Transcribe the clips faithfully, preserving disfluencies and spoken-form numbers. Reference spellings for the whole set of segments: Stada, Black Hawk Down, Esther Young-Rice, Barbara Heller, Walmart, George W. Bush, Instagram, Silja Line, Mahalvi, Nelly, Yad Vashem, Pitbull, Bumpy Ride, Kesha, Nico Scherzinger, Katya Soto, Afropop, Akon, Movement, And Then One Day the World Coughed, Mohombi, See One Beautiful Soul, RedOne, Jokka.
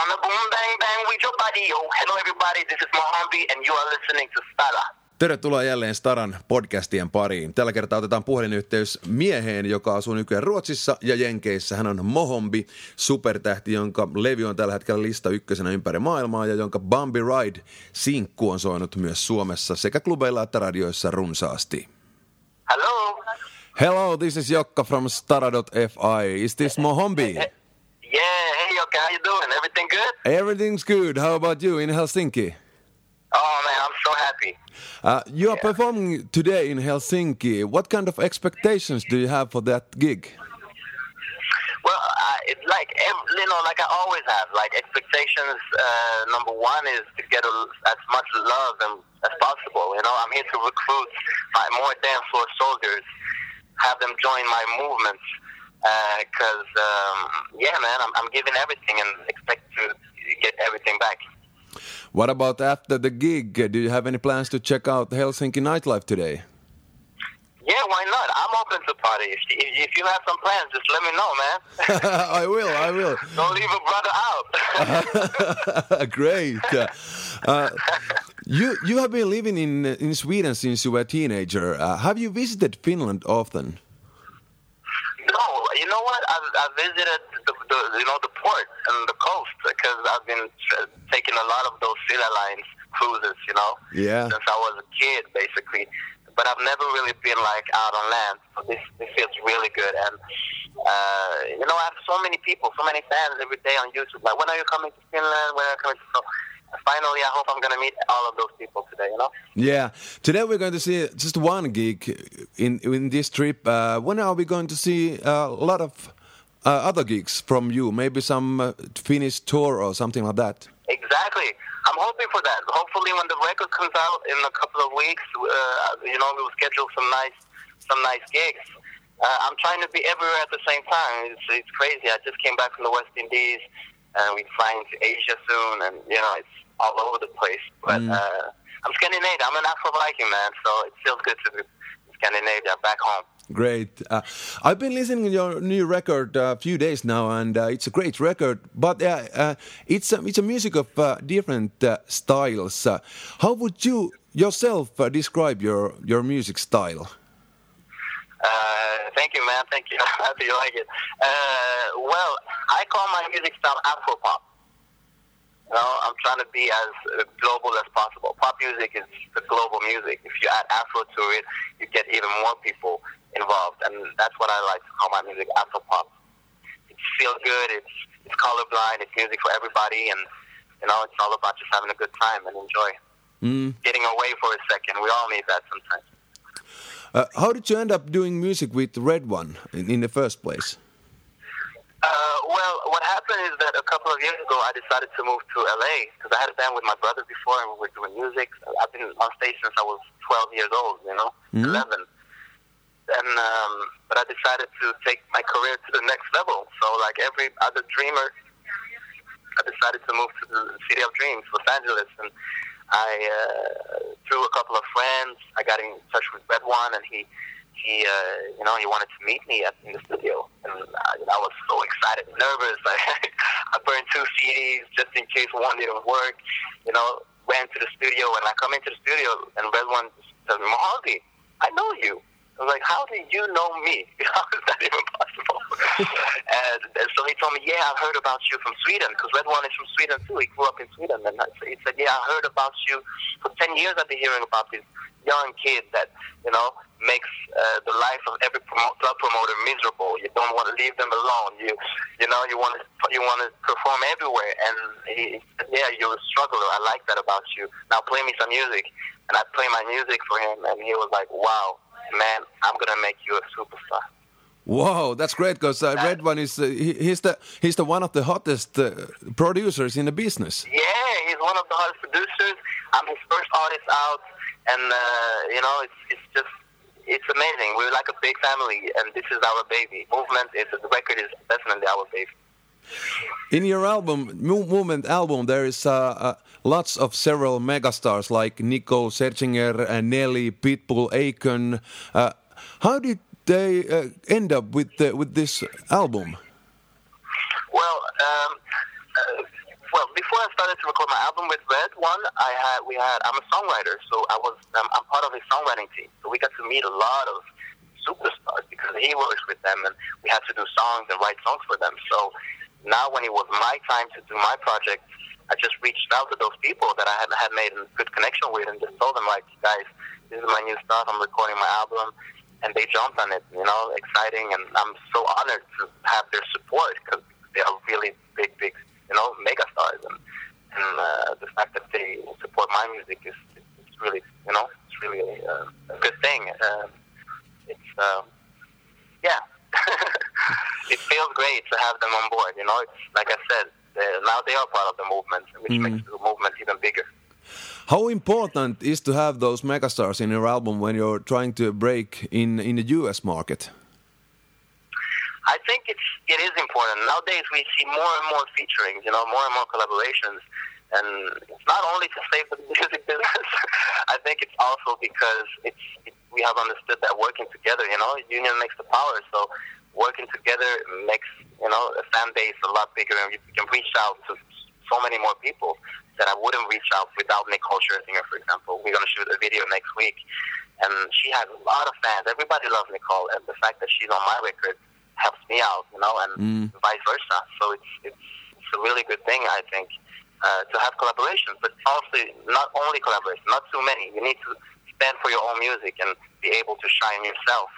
wanna boom bang bang with your body, yo. Hello everybody, this is Mohombi and you are listening to Stada. Tervetuloa jälleen Stadan podcastien pariin. Tällä kertaa otetaan puhelinyhteys mieheen, joka asuu nykyään Ruotsissa ja Jenkeissä. Hän on Mohombi, supertähti, jonka levy on tällä hetkellä lista ykkösenä ympäri maailmaa ja jonka Bumpy Ride-sinkku on soinut myös Suomessa sekä klubeilla että radioissa runsaasti. Hello. Hello, this is Jokka from Staradot dot f i. Is this Mohombi? Yeah, hey Jokka, how you doing? Everything good? Everything's good. How about you in Helsinki? Oh man, I'm so happy. Uh, you are yeah. performing today in Helsinki. What kind of expectations do you have for that gig? Well, I, it's like you know, like I always have. Like expectations, uh, number one is to get a, as much love and, as possible. You know, I'm here to recruit my more dance floor soldiers, have them join my movements. Because uh, um, yeah, man, I'm, I'm giving everything and expect to get everything back. What about after the gig? Do you have any plans to check out Helsinki nightlife today? Yeah, why not? I'm open to party. If, if you have some plans, just let me know, man. I will, I will. Don't leave a brother out. Great. Uh, you you have been living in in Sweden since you were a teenager. Uh, have you visited Finland often? No, you know what? I, I visited the, the you know the port and the coast because I've been tra- taking a lot of those Silja Line cruises, you know, yeah. since I was a kid, basically. But I've never really been like out on land. So this this feels really good, and uh, you know, I have so many people, so many fans every day on YouTube. Like, when are you coming to Finland? When are you coming to Finland? Finally, I hope I'm going to meet all of those people today, you know? Yeah. Today we're going to see just one gig in in this trip. Uh, when are we going to see a lot of uh, other gigs from you? Maybe some uh, Finnish tour or something like that? Exactly. I'm hoping for that. Hopefully when the record comes out in a couple of weeks, uh, you know, we'll schedule some nice some nice gigs. Uh, I'm trying to be everywhere at the same time. It's, it's crazy. I just came back from the West Indies. And we're flying to Asia soon, and, you know, it's all over the place. But mm. uh, I'm Scandinavian. I'm an Afro-Viking, man, so it feels good to be Scandinavian back home. Great. Uh, I've been listening to your new record a uh, few days now, and uh, it's a great record. But uh, uh, it's, a, it's a music of uh, different uh, styles. Uh, how would you yourself uh, describe your, your music style? Uh, thank you, man. Thank you. I'm happy you like it. Uh, well, I call my music style Afropop. You know, I'm trying to be as global as possible. Pop music is the global music. If you add Afro to it, you get even more people involved. And that's what I like to call my music, Afropop. It feels good. It's, it's colorblind. It's music for everybody. And, you know, it's all about just having a good time and enjoy. Mm. Getting away for a second. We all need that sometimes. Uh, how did you end up doing music with RedOne in, in the first place? Uh, well, what happened is that a couple of years ago I decided to move to L A because I had a band with my brother before and we were doing music. I've been on stage since I was twelve years old, you know, mm-hmm. eleven. And um, but I decided to take my career to the next level. So like every other dreamer, I decided to move to the City of Dreams, Los Angeles, and I, uh, through a couple of friends, I got in touch with RedOne, and he, he, uh, you know, he wanted to meet me at, in the studio, and I, I was so excited, nervous. I, I burned two C Ds just in case one didn't work. You know, ran to the studio, and I come into the studio, and RedOne says, "Mahalvi, I know you." I was like, "How do you know me? How is that even possible?" and, and so he told me, "Yeah, I've heard about you from Sweden," because RedOne is from Sweden too. He grew up in Sweden, and I, he said, "Yeah, I heard about you for ten years. I've been hearing about this young kid that you know makes uh, the life of every promo- club promoter miserable. You don't want to leave them alone. You, you know, you want to you want to perform everywhere." And he said, "Yeah, you're a struggler. I like that about you. Now play me some music." And I play my music for him, and he was like, "Wow. Man, I'm gonna make you a superstar." Whoa, that's great! Because uh, RedOne is uh, he, he's the he's the one of the hottest uh, producers in the business. Yeah, he's one of the hottest producers. I'm his first artist out, and uh, you know, it's it's just it's amazing. We're like a big family, and this is our baby. Movement is the record is definitely our baby. In your album, Movement album, there is uh, uh, lots of several megastars like Nico Scherzinger, uh, Nelly, Pitbull, Akon. Uh, how did they uh, end up with uh, with this album? Well, um, uh, started to record my album with RedOne, I had we had I'm a songwriter, so I was um, I'm part of his songwriting team. So we got to meet a lot of superstars because he works with them, and we had to do songs and write songs for them. So now when it was my time to do my project, I just reached out to those people that I had, had made a good connection with and just told them, like, guys, this is my new stuff, I'm recording my album, and they jumped on it, you know, exciting, and I'm so honored to have their support because they are really big, big, you know, megastars, and, and uh, the fact that they support my music is it's really, you know, it's really uh, a good thing. Uh, it's, uh, yeah, it feels great to have them on board, you know, it's, like I said, now they are part of the movement, which mm. makes the movement even bigger. How important is to have those megastars in your album when you're trying to break in, in the U S market? I think it's it is important. Nowadays we see more and more featuring, you know, more and more collaborations, and it's not only to save the music business. I think it's also because it's it, we have understood that working together, you know, union makes the power. So working together makes, you know, a fan base a lot bigger, and you can reach out to so many more people that I wouldn't reach out without Nico Scherzinger, for example. We're going to shoot a video next week, and she has a lot of fans. Everybody loves Nico, and the fact that she's on my record helps me out, you know, and mm. vice versa. So it's, it's it's a really good thing, I think, uh, to have collaborations, but also not only collaborations, not too many. You need to stand for your own music and be able to shine yourself.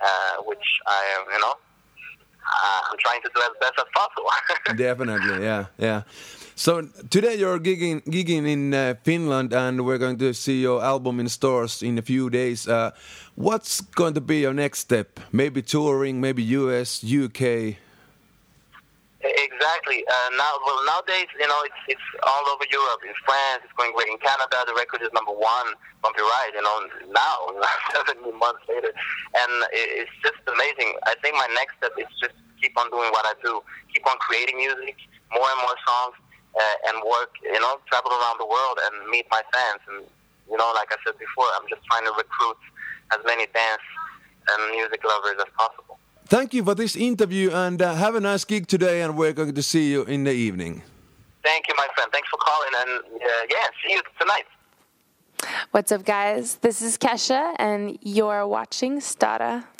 Uh, which I am, you know, uh, I'm trying to do as best as possible. Definitely, yeah, yeah. So today you're gigging, gigging in uh, Finland, and we're going to see your album in stores in a few days. Uh, what's going to be your next step? Maybe touring, maybe U S, U K. Exactly. Uh, now, well, nowadays, you know, it's it's all over Europe. In France, it's going great. In Canada, the record is number one. Bumpy Ride, you know, now, seventeen months later. And it's just amazing. I think my next step is just keep on doing what I do. Keep on creating music, more and more songs, uh, and work, you know, travel around the world and meet my fans. And, you know, like I said before, I'm just trying to recruit as many dance and music lovers as possible. Thank you for this interview, and uh, have a nice gig today, and we're going to see you in the evening. Thank you, my friend. Thanks for calling, and uh, yeah, see you tonight. What's up, guys? This is Kesha, and you're watching Stada.